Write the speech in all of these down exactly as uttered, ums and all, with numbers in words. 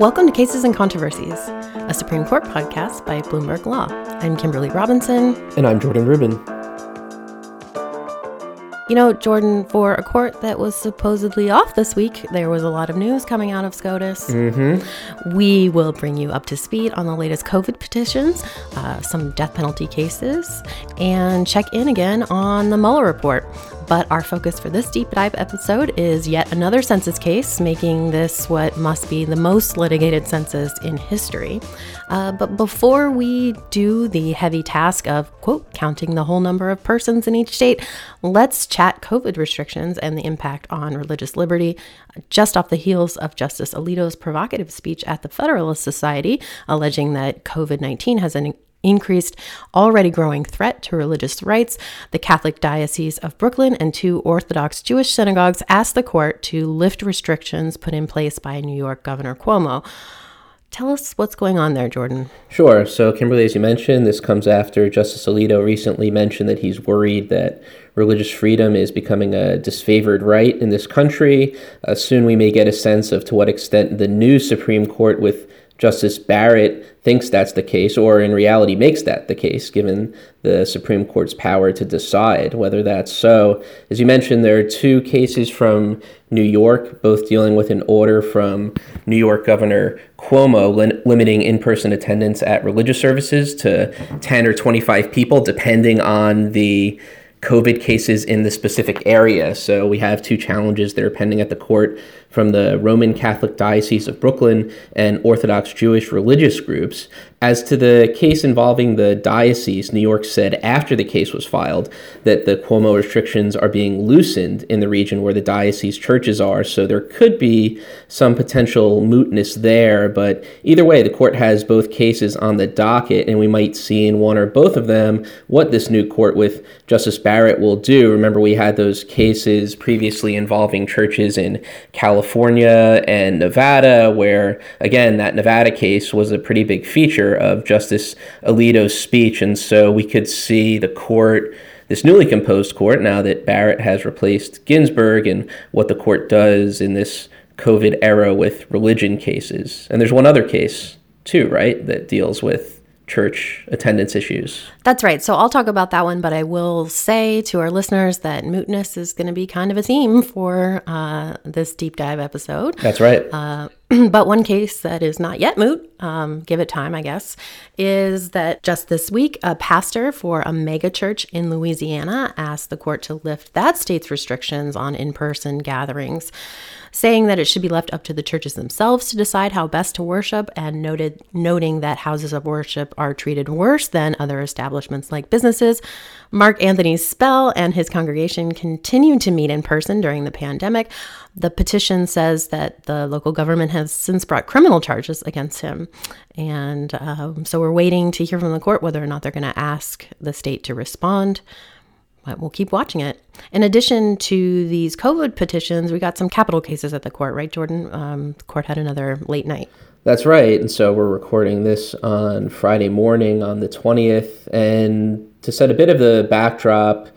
Welcome to Cases and Controversies, a Supreme Court podcast by Bloomberg Law. I'm Kimberly Robinson. And I'm Jordan Rubin. You know, Jordan, for a court that was supposedly off this week, there was a lot of news coming out of SCOTUS. Mm-hmm. We will bring you up to speed on the latest COVID petitions, uh, some death penalty cases, and check in again on the Mueller report. But our focus for this deep dive episode is yet another census case, making this what must be the most litigated census in history. Uh, but before we do the heavy task of, quote, counting the whole number of persons in each state, let's chat COVID restrictions and the impact on religious liberty, just off the heels of Justice Alito's provocative speech at the Federalist Society, alleging that COVID nineteen has an increased already growing threat to religious rights. The Catholic Diocese of Brooklyn and two Orthodox Jewish synagogues asked the court to lift restrictions put in place by New York Governor Cuomo. Tell us what's going on there, Jordan. Sure. So, Kimberly, as you mentioned, this comes after Justice Alito recently mentioned that he's worried that religious freedom is becoming a disfavored right in this country. Uh, soon we may get a sense of to what extent the new Supreme Court with Justice Barrett thinks that's the case, or in reality makes that the case, given the Supreme Court's power to decide whether that's so. As you mentioned, there are two cases from New York, both dealing with an order from New York Governor Cuomo lim- limiting in-person attendance at religious services to ten or twenty-five people, depending on the COVID cases in the specific area. So we have two challenges that are pending at the court from the Roman Catholic Diocese of Brooklyn and Orthodox Jewish religious groups. As to the case involving the diocese, New York said after the case was filed that the Cuomo restrictions are being loosened in the region where the diocese churches are, so there could be some potential mootness there. But either way, the court has both cases on the docket, and we might see in one or both of them what this new court with Justice Barrett will do. Remember, we had those cases previously involving churches in California, California and Nevada, where, again, that Nevada case was a pretty big feature of Justice Alito's speech. And so we could see the court, this newly composed court, now that Barrett has replaced Ginsburg, and what the court does in this COVID era with religion cases. And there's one other case, too, right, that deals with church attendance issues. That's right. So I'll talk about that one, but I will say to our listeners that mootness is going to be kind of a theme for uh, this deep dive episode. That's right. Uh, but one case that is not yet moot, um, give it time, I guess, is that just this week, a pastor for a mega church in Louisiana asked the court to lift that state's restrictions on in-person gatherings, saying that it should be left up to the churches themselves to decide how best to worship, and noted noting that houses of worship are treated worse than other establishments like businesses. Mark Anthony Spell and his congregation continued to meet in person during the pandemic. The petition says that the local government has since brought criminal charges against him. And um, so we're waiting to hear from the court whether or not they're going to ask the state to respond. But we'll keep watching it. In addition to these COVID petitions, we got some capital cases at the court, right, Jordan? Um, the court had another late night. That's right. And so we're recording this on Friday morning on the twentieth. And to set a bit of the backdrop,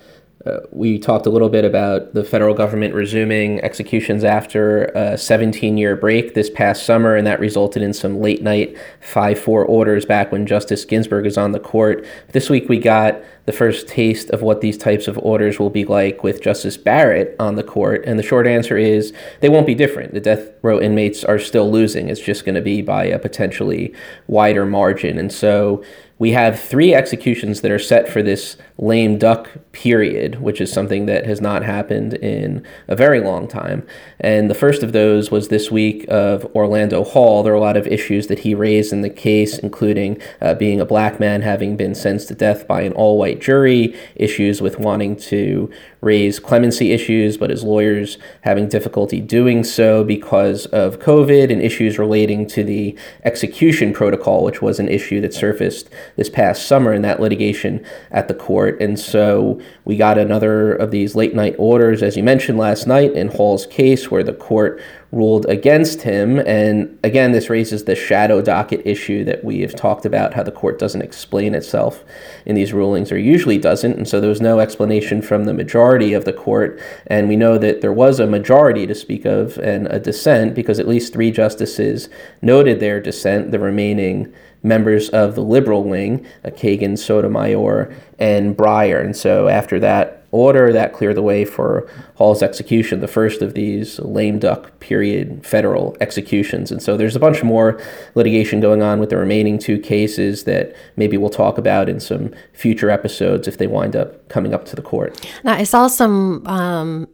uh, we talked a little bit about the federal government resuming executions after a seventeen-year break this past summer, and that resulted in some late-night five four orders back when Justice Ginsburg was on the court. This week we got the first taste of what these types of orders will be like with Justice Barrett on the court. And the short answer is they won't be different. The death row inmates are still losing. It's just going to be by a potentially wider margin. And so we have three executions that are set for this lame duck period, which is something that has not happened in a very long time. And the first of those was this week of Orlando Hall. There are a lot of issues that he raised in the case, including uh, being a black man having been sentenced to death by an all-white jury, issues with wanting to raise clemency issues, but his lawyers having difficulty doing so because of COVID, and issues relating to the execution protocol, which was an issue that surfaced this past summer in that litigation at the court. And so we got another of these late night orders, as you mentioned last night, in Hall's case, where the court ruled against him. And again, this raises the shadow docket issue that we have talked about, how the court doesn't explain itself in these rulings or usually doesn't, and so there was no explanation from the majority of the court, and we know that there was a majority to speak of and a dissent because at least three justices noted their dissent, the remaining members of the liberal wing, Kagan, Sotomayor, and Breyer. And so after that order, that cleared the way for Hall's execution, the first of these lame duck period federal executions. And so there's a bunch more litigation going on with the remaining two cases that maybe we'll talk about in some future episodes if they wind up coming up to the court. Now, I saw some um,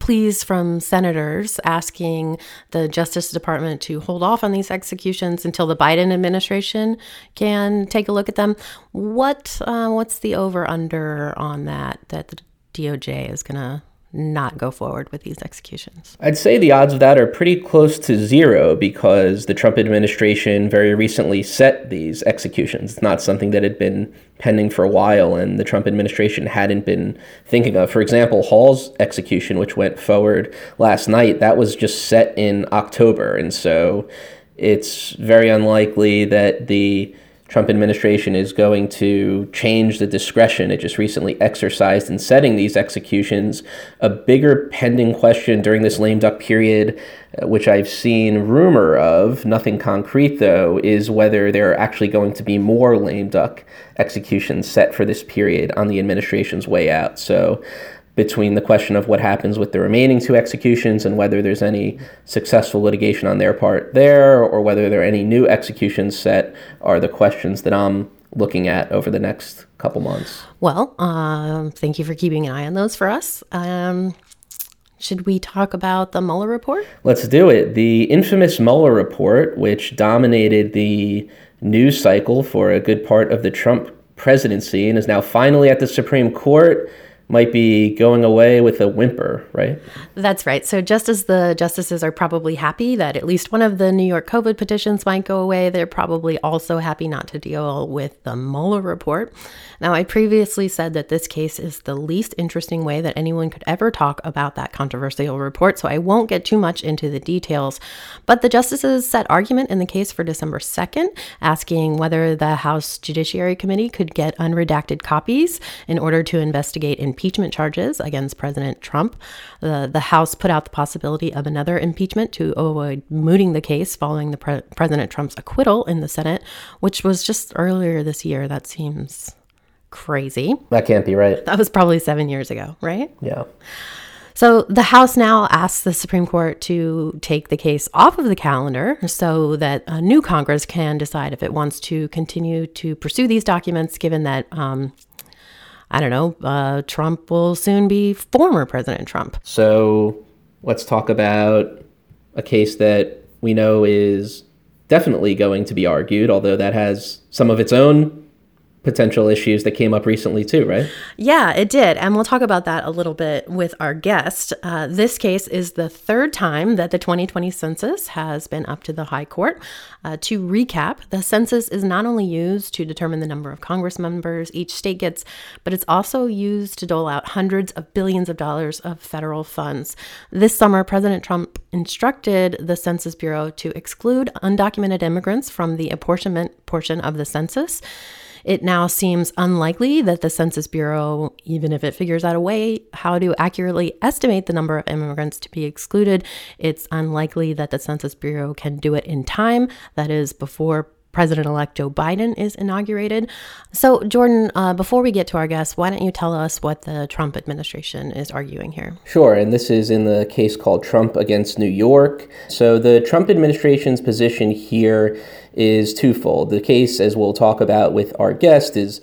pleas from senators asking the Justice Department to hold off on these executions until the Biden administration can take a look at them. What uh, what's the over-under on that, that the D O J is going to not go forward with these executions? I'd say the odds of that are pretty close to zero because the Trump administration very recently set these executions. It's not something that had been pending for a while and the Trump administration hadn't been thinking of. For example, Hall's execution, which went forward last night, that was just set in October. And so it's very unlikely that the Trump administration is going to change the discretion it just recently exercised in setting these executions. A bigger pending question during this lame duck period, which I've seen rumor of, nothing concrete though, is whether there are actually going to be more lame duck executions set for this period on the administration's way out. So between the question of what happens with the remaining two executions and whether there's any successful litigation on their part there or whether there are any new executions set are the questions that I'm looking at over the next couple months. Well, um, thank you for keeping an eye on those for us. Um Should we talk about the Mueller report? Let's do it. The infamous Mueller report, which dominated the news cycle for a good part of the Trump presidency and is now finally at the Supreme Court, might be going away with a whimper, right? That's right. So just as the justices are probably happy that at least one of the New York COVID petitions might go away, they're probably also happy not to deal with the Mueller report. Now, I previously said that this case is the least interesting way that anyone could ever talk about that controversial report, so I won't get too much into the details. But the justices set argument in the case for December second, asking whether the House Judiciary Committee could get unredacted copies in order to investigate impeachment impeachment charges against President Trump. The, the House put out the possibility of another impeachment to avoid mooting the case following the pre- President Trump's acquittal in the Senate, which was just earlier this year. That seems crazy. That can't be right. That was probably seven years ago, right? Yeah. So the House now asks the Supreme Court to take the case off of the calendar so that a new Congress can decide if it wants to continue to pursue these documents, given that um, I don't know, uh, Trump will soon be former President Trump. So let's talk about a case that we know is definitely going to be argued, although that has some of its own potential issues that came up recently too, right? Yeah, it did. And we'll talk about that a little bit with our guest. Uh, this case is the third time that the twenty twenty census has been up to the high court. Uh, to recap, the census is not only used to determine the number of Congress members each state gets, but it's also used to dole out hundreds of billions of dollars of federal funds. This summer, President Trump instructed the Census Bureau to exclude undocumented immigrants from the apportionment portion of the census. It now seems unlikely that the Census Bureau, even if it figures out a way how to accurately estimate the number of immigrants to be excluded, it's unlikely that the Census Bureau can do it in time, that is, before President-elect Joe Biden is inaugurated. So, Jordan, uh, before we get to our guest, why don't you tell us what the Trump administration is arguing here? Sure, and this is in the case called Trump against New York. So the Trump administration's position here is twofold. The case, as we'll talk about with our guest, is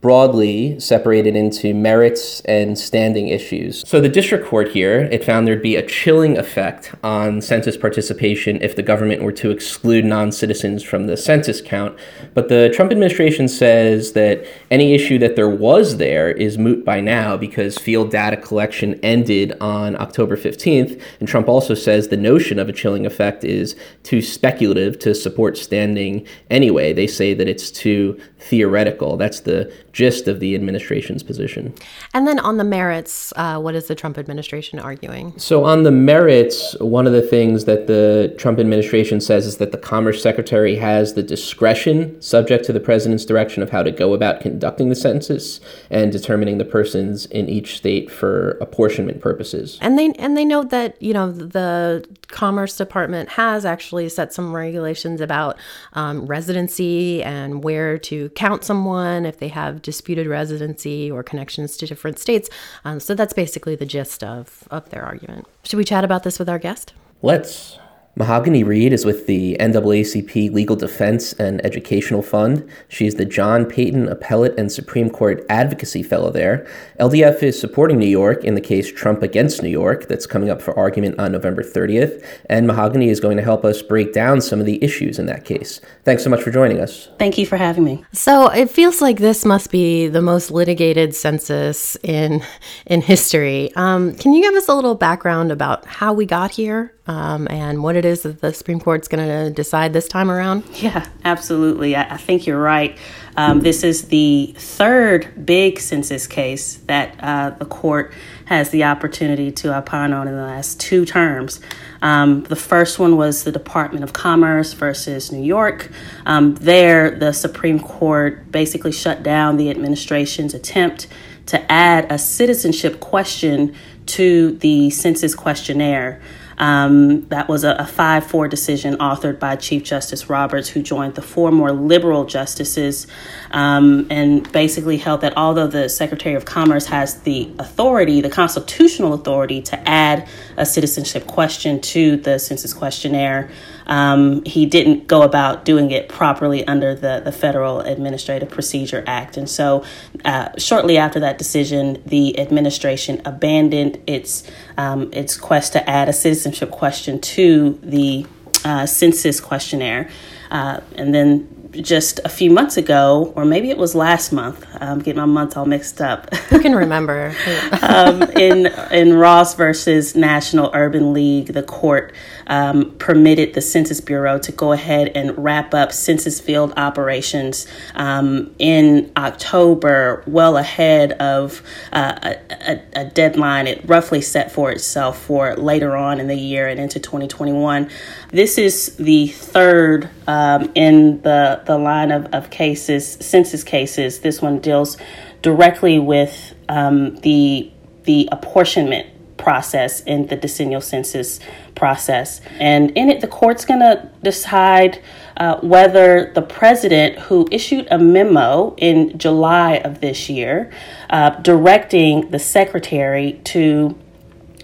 broadly separated into merits and standing issues. So the district court here, it found there'd be a chilling effect on census participation if the government were to exclude non-citizens from the census count. But the Trump administration says that any issue that there was there is moot by now because field data collection ended on October fifteenth. And Trump also says the notion of a chilling effect is too speculative to support standing anyway. They say that it's too theoretical. That's the gist of the administration's position. And then on the merits, uh, what is the Trump administration arguing? So on the merits, one of the things that the Trump administration says is that the Commerce Secretary has the discretion, subject to the president's direction, of how to go about conducting the census and determining the persons in each state for apportionment purposes. And they and they note that, you know, the Commerce Department has actually set some regulations about um, residency and where to count someone if they have disputed residency or connections to different states. Um, so that's basically the gist of, of their argument. Should we chat about this with our guest? Let's. Mahogany Reed is with the N double A C P Legal Defense and Educational Fund. She's the John Payton Appellate and Supreme Court Advocacy Fellow there. L D F is supporting New York in the case Trump against New York that's coming up for argument on November thirtieth. And Mahogany is going to help us break down some of the issues in that case. Thanks so much for joining us. Thank you for having me. So it feels like this must be the most litigated census in, in history. Um, can you give us a little background about how we got here? Um, and what it is that the Supreme Court's going to decide this time around? Yeah, absolutely. I, I think you're right. Um, this is the third big census case that uh, the court has the opportunity to opine on in the last two terms. Um, the first one was the Department of Commerce versus New York. Um, there, the Supreme Court basically shut down the administration's attempt to add a citizenship question to the census questionnaire. Um, that was a, a five four decision authored by Chief Justice Roberts, who joined the four more liberal justices, um, and basically held that although the Secretary of Commerce has the authority, the constitutional authority, to add a citizenship question to the census questionnaire, um, he didn't go about doing it properly under the, the Federal Administrative Procedure Act. And so uh, shortly after that decision, the administration abandoned its, um, its quest to add a citizenship question to the uh, census questionnaire. Uh, and then just a few months ago, or maybe it was last month, I'm getting my months all mixed up. Who can remember? um, in, in Ross versus National Urban League, the court um, permitted the Census Bureau to go ahead and wrap up census field operations um, in October, well ahead of uh, a, a deadline it roughly set for itself for later on in the year and into twenty twenty-one. This is the third um, in the the line of, of cases, census cases. This one deals directly with um, the the apportionment process in the decennial census process. And in it, the court's going to decide uh, whether the president, who issued a memo in July of this year, uh, directing the secretary to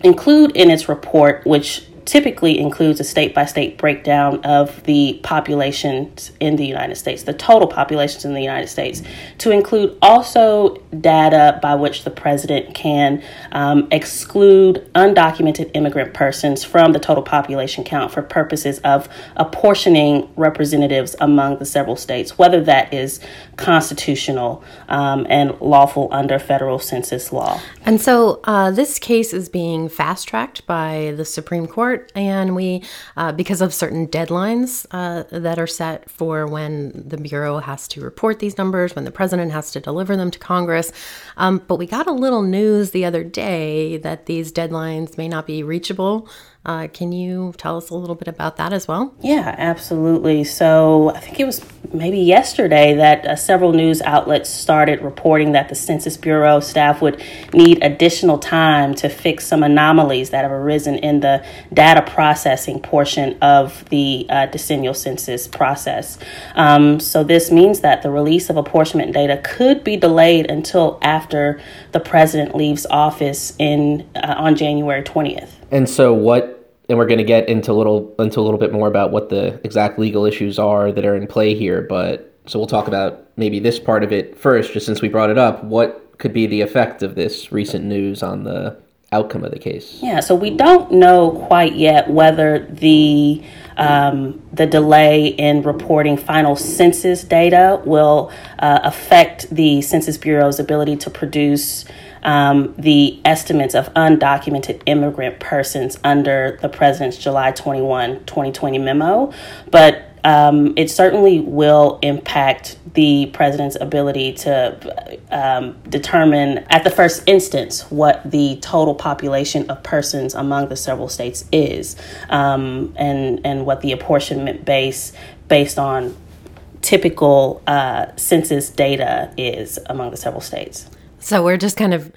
include in its report, which typically includes a state-by-state breakdown of the populations in the United States, the total populations in the United States, to include also data by which the president can um, exclude undocumented immigrant persons from the total population count for purposes of apportioning representatives among the several states, whether that is constitutional um, and lawful under federal census law. And so uh, this case is being fast-tracked by the Supreme Court. And we, uh, because of certain deadlines uh, that are set for when the Bureau has to report these numbers, when the president has to deliver them to Congress. Um, but we got a little news the other day that these deadlines may not be reachable. Uh, can you tell us a little bit about that as well? Yeah, absolutely. So I think it was maybe yesterday that uh, several news outlets started reporting that the Census Bureau staff would need additional time to fix some anomalies that have arisen in the data processing portion of the uh, decennial census process. Um, so this means that the release of apportionment data could be delayed until after the president leaves office in uh, on January twentieth. And so what, and we're going to get into a little into a little bit more about what the exact legal issues are that are in play here, but so we'll talk about maybe this part of it first, just since we brought it up. What could be the effect of this recent news on the outcome of the case? Yeah, so we don't know quite yet whether the um, the delay in reporting final census data will uh, affect the Census Bureau's ability to produce Um, the estimates of undocumented immigrant persons under the president's July twenty-first, twenty twenty memo. But um, it certainly will impact the president's ability to um, determine at the first instance what the total population of persons among the several states is, um, and, and what the apportionment base based on typical uh, census data is among the several states. So we're just kind of,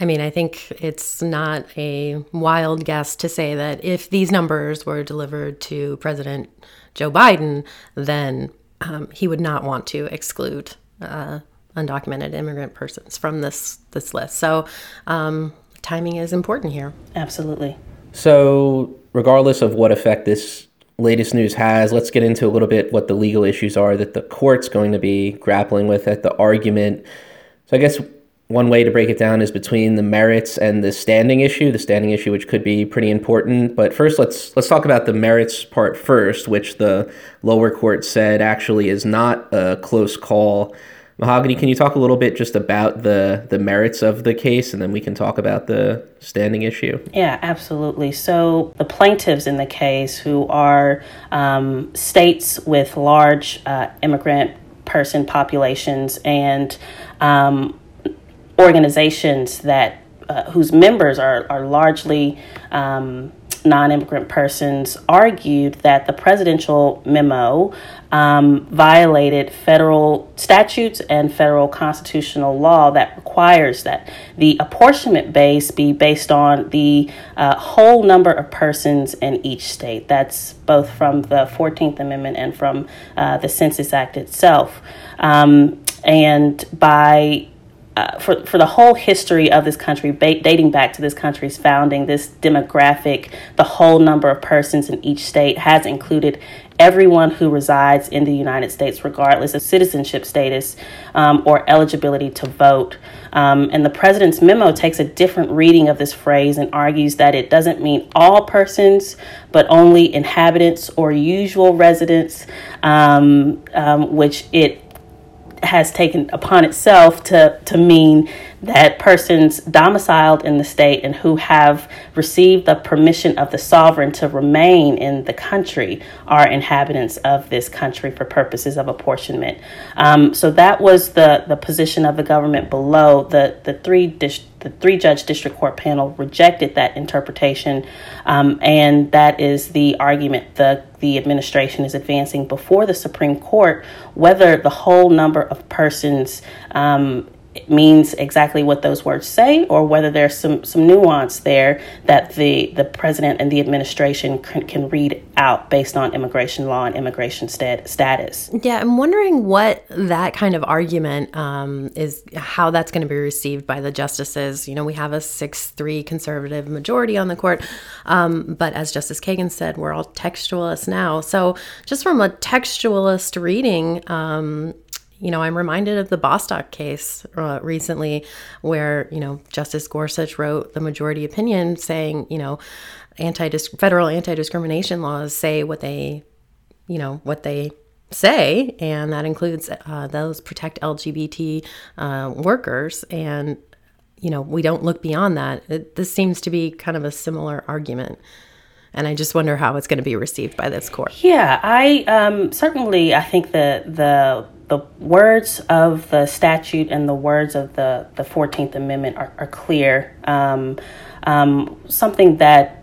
I mean, I think it's not a wild guess to say that if these numbers were delivered to President Joe Biden, then um, he would not want to exclude uh, undocumented immigrant persons from this, this list. So um, timing is important here. Absolutely. So regardless of what effect this latest news has, let's get into a little bit what the legal issues are that the court's going to be grappling with at the argument. So I guess one way to break it down is between the merits and the standing issue, the standing issue which could be pretty important. But first, let's let's talk about the merits part first, which the lower court said actually is not a close call. Mahogany, can you talk a little bit just about the, the merits of the case, and then we can talk about the standing issue? Yeah, absolutely. So the plaintiffs in the case, who are um, states with large uh, immigrant person populations and um, organizations that uh, whose members are, are largely um, non-immigrant persons, argued that the presidential memo um, violated federal statutes and federal constitutional law that requires that the apportionment base be based on the uh, whole number of persons in each state. That's both from the fourteenth Amendment and from uh, the Census Act itself. Um, and by Uh, for for the whole history of this country, ba- dating back to this country's founding, this demographic, the whole number of persons in each state, has included everyone who resides in the United States, regardless of citizenship status um, or eligibility to vote. Um, and the president's memo takes a different reading of this phrase and argues that it doesn't mean all persons, but only inhabitants or usual residents, um, um, which it has taken upon itself to, to mean that persons domiciled in the state and who have received the permission of the sovereign to remain in the country are inhabitants of this country for purposes of apportionment. Um, so that was the, the position of the government below. The the three dis- the three judge district court panel rejected that interpretation, um, and that is the argument the the administration is advancing before the Supreme Court, whether the whole number of persons um, it means exactly what those words say, or whether there's some, some nuance there that the, the president and the administration can, can read out based on immigration law and immigration stat- status. Yeah, I'm wondering what that kind of argument um, is, how that's going to be received by the justices. You know, we have a six three conservative majority on the court, um, but as Justice Kagan said, we're all textualists now. So just from a textualist reading, um, you know, I'm reminded of the Bostock case uh, recently where, you know, Justice Gorsuch wrote the majority opinion saying, you know, anti federal anti-discrimination laws say what they, you know, what they say, and that includes uh, those protect L G B T uh, workers. And, you know, we don't look beyond that. It, this seems to be kind of a similar argument. And I just wonder how it's going to be received by this court. Yeah, I um, certainly, I think the the the words of the statute and the words of the, the fourteenth Amendment are, are clear. Um, um, something that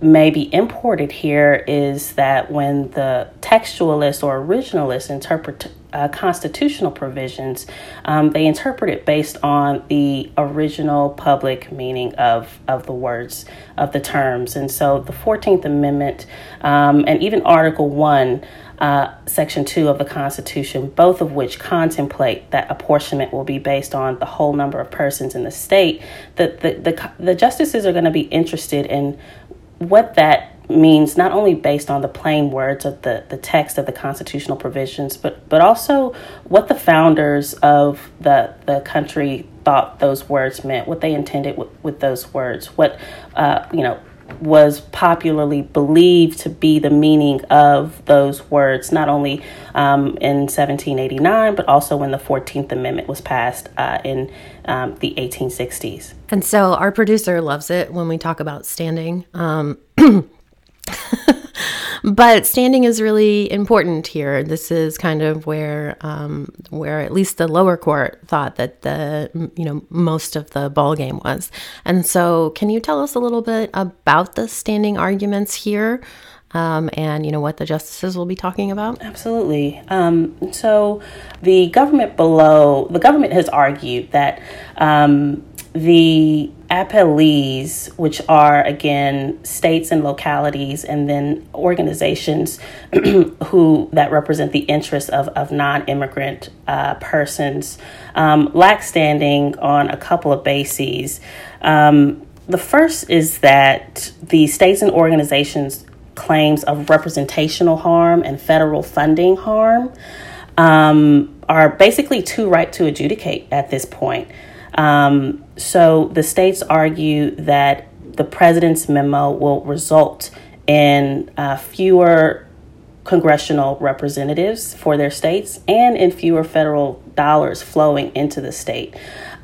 may be imported here is that when the textualists or originalists interpret Uh, constitutional provisions, um, they interpret it based on the original public meaning of, of the words, of the terms. And so the fourteenth Amendment um, and even Article one, uh, Section two of the Constitution, both of which contemplate that apportionment will be based on the whole number of persons in the state, that the, the, the justices are going to be interested in what that means, not only based on the plain words of the, the text of the constitutional provisions, but, but also what the founders of the the country thought those words meant, what they intended with, with those words, what uh, you know was popularly believed to be the meaning of those words, not only um, in seventeen eighty-nine, but also when the fourteenth Amendment was passed uh, in um, the eighteen sixties. And so our producer loves it when we talk about standing. Um, But standing is really important here. This is kind of where um, where at least the lower court thought that the, you know, most of the ballgame was. And so can you tell us a little bit about the standing arguments here um, and, you know, what the justices will be talking about? Absolutely. Um, so the government below, the government has argued that um, the appellees, which are, again, states and localities and then organizations who that represent the interests of, of non-immigrant uh, persons, um, lack standing on a couple of bases. Um, the first is that the states and organizations' claims of representational harm and federal funding harm um, are basically too right to adjudicate at this point. Um, so the states argue that the president's memo will result in uh, fewer congressional representatives for their states and in fewer federal dollars flowing into the state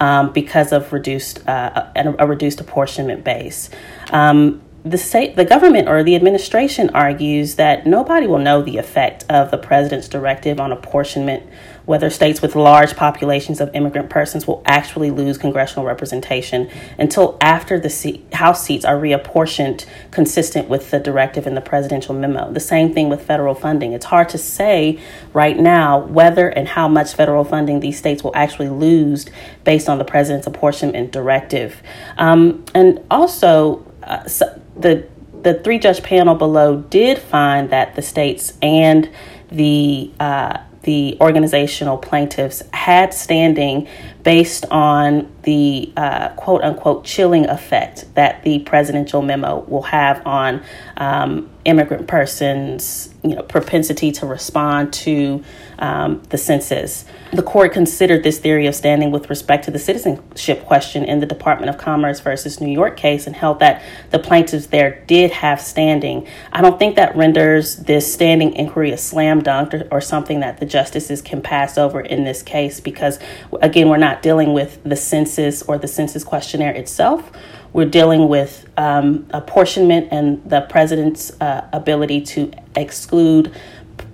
um, because of reduced uh, a, a reduced apportionment base. Um, the state, the government or the administration argues that nobody will know the effect of the president's directive on apportionment, whether states with large populations of immigrant persons will actually lose congressional representation until after the seat, House seats are reapportioned consistent with the directive in the presidential memo. The same thing with federal funding. It's hard to say right now whether and how much federal funding these states will actually lose based on the president's apportionment directive. Um, and also, uh, so the the three-judge panel below did find that the states and the uh, the organizational plaintiffs had standing based on the uh, quote unquote chilling effect that the presidential memo will have on um, immigrant persons, you know, propensity to respond to um, the census. The court considered this theory of standing with respect to the citizenship question in the Department of Commerce versus New York case and held that the plaintiffs there did have standing. I don't think that renders this standing inquiry a slam dunk or, or something that the justices can pass over in this case because, again, we're not dealing with the census or the census questionnaire itself. We're dealing with um, apportionment and the president's uh, ability to exclude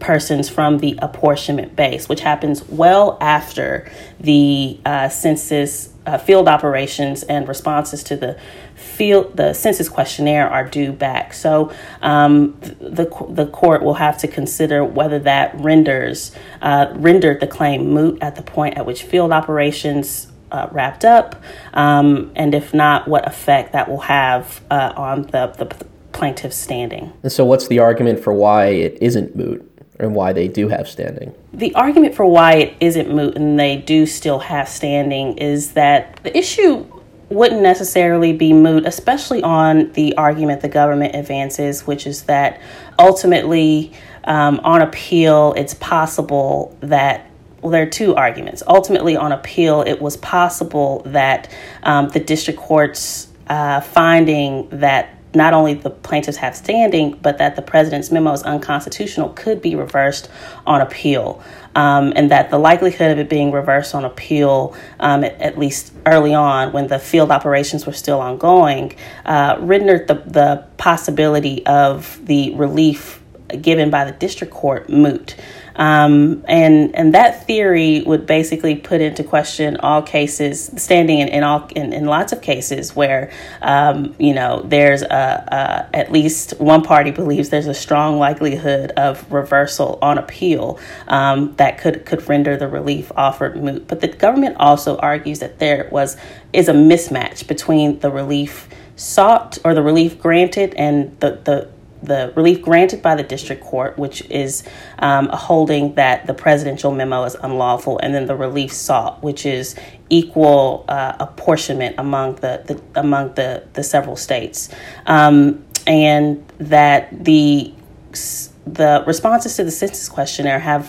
persons from the apportionment base, which happens well after the uh, census uh, field operations and responses to the field, the census questionnaire are due back. So um, the the court will have to consider whether that renders uh, rendered the claim moot at the point at which field operations Uh, wrapped up, um, and if not, what effect that will have uh, on the, the plaintiff's standing. And so what's the argument for why it isn't moot and why they do have standing? The argument for why it isn't moot and they do still have standing is that the issue wouldn't necessarily be moot, especially on the argument the government advances, which is that ultimately um, on appeal, it's possible that Well, there are two arguments. Ultimately, on appeal, it was possible that um, the district court's uh, finding that not only the plaintiffs have standing, but that the president's memo is unconstitutional could be reversed on appeal, um, and that the likelihood of it being reversed on appeal, um, at, at least early on when the field operations were still ongoing, uh, rendered the, the possibility of the relief given by the district court moot. Um, and and that theory would basically put into question all cases standing in, in all in, in lots of cases where um, you know there's a, a at least one party believes there's a strong likelihood of reversal on appeal um, that could could render the relief offered moot. But the government also argues that there was is a mismatch between the relief sought or the relief granted and the the. The relief granted by the district court, which is um, a holding that the presidential memo is unlawful, and then the relief sought, which is equal uh, apportionment among the, the among the, the several states, um, and that the the responses to the census questionnaire have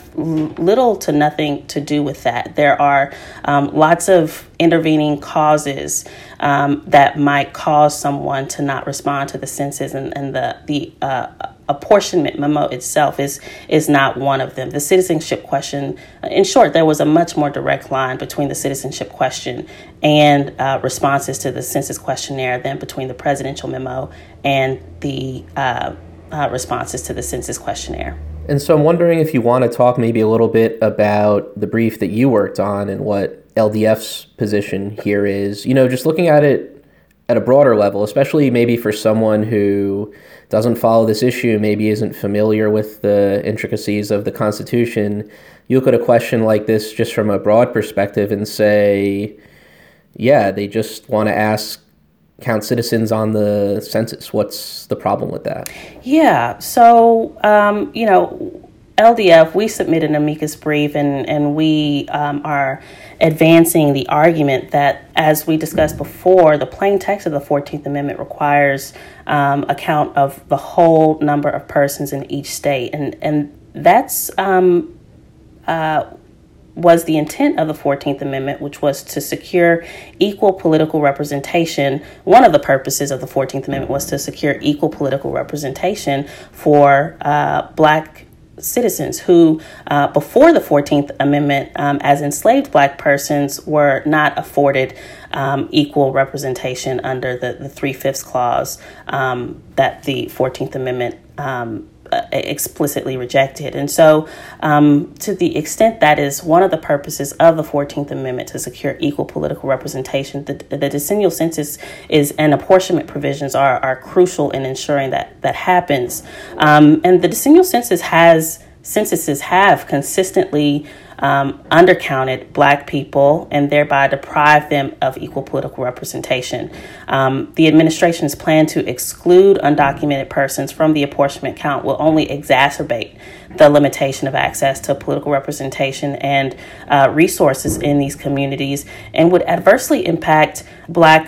little to nothing to do with that. There are um, lots of intervening causes um, that might cause someone to not respond to the census, and, and the the uh, apportionment memo itself is is not one of them. The citizenship question, in short, there was a much more direct line between the citizenship question and uh, responses to the census questionnaire than between the presidential memo and the uh, uh, responses to the census questionnaire. And so I'm wondering if you want to talk maybe a little bit about the brief that you worked on and what L D F's position here is. You know, just looking at it at a broader level, especially maybe for someone who doesn't follow this issue, maybe isn't familiar with the intricacies of the Constitution, you look at a question like this just from a broad perspective and say, yeah, they just want to ask, count citizens on the census. What's the problem with that? Yeah. So, um, you know, L D F, we submit an amicus brief and, and we um, are advancing the argument that, as we discussed before, the plain text of the fourteenth Amendment requires um, a count of the whole number of persons in each state. And, and that's um, uh, was the intent of the fourteenth Amendment, which was to secure equal political representation. One of the purposes of the fourteenth Amendment was to secure equal political representation for uh, Black citizens who, uh, before the fourteenth Amendment, um, as enslaved Black persons, were not afforded um, equal representation under the, the Three-Fifths Clause um, that the fourteenth Amendment um explicitly rejected. And so um, to the extent that is one of the purposes of the fourteenth Amendment, to secure equal political representation, the, the decennial census is and apportionment provisions are, are crucial in ensuring that that happens. Um, and the decennial census has censuses have consistently um, undercounted Black people and thereby deprived them of equal political representation. Um, the administration's plan to exclude undocumented persons from the apportionment count will only exacerbate the limitation of access to political representation and uh, resources in these communities, and would adversely impact Black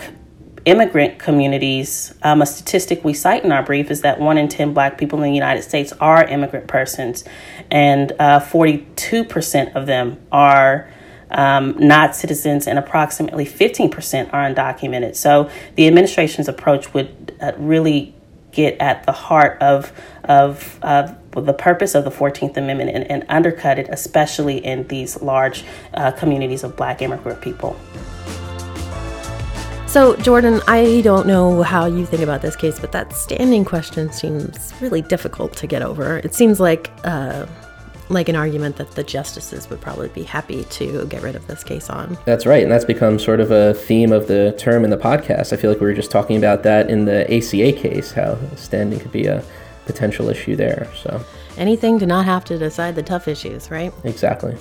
immigrant communities. Um, a statistic we cite in our brief is that one in ten Black people in the United States are immigrant persons, and uh, forty-two percent of them are um, not citizens, and approximately fifteen percent are undocumented. So the administration's approach would uh, really get at the heart of of uh, the purpose of the fourteenth Amendment and, and undercut it, especially in these large uh, communities of Black immigrant people. So, Jordan, I don't know how you think about this case, but that standing question seems really difficult to get over. It seems like uh, like an argument that the justices would probably be happy to get rid of this case on. That's right, and that's become sort of a theme of the term in the podcast. I feel like we were just talking about that in the A C A case, how standing could be a potential issue there. So, anything to not have to decide the tough issues, right? Exactly.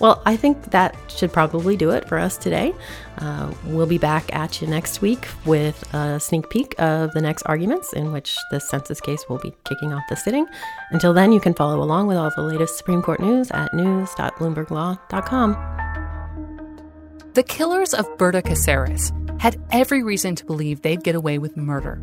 Well, I think that should probably do it for us today. Uh, we'll be back at you next week with a sneak peek of the next arguments, in which the census case will be kicking off the sitting. Until then, you can follow along with all the latest Supreme Court news at news dot bloomberg law dot com. The killers of Berta Cáceres had every reason to believe they'd get away with murder.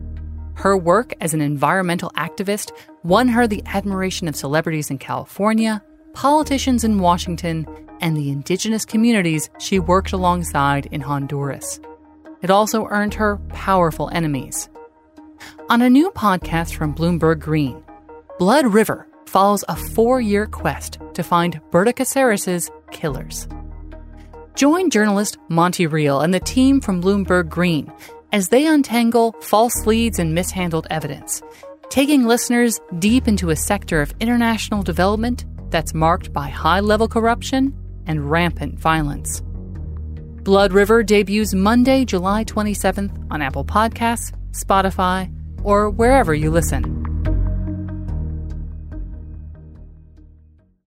Her work as an environmental activist won her the admiration of celebrities in California, politicians in Washington, and the indigenous communities she worked alongside in Honduras. It also earned her powerful enemies. On a new podcast from Bloomberg Green, Blood River follows a four-year quest to find Berta Cáceres' killers. Join journalist Monty Reel and the team from Bloomberg Green as they untangle false leads and mishandled evidence, taking listeners deep into a sector of international development that's marked by high-level corruption and rampant violence. Blood River debuts Monday, July twenty-seventh on Apple Podcasts, Spotify, or wherever you listen.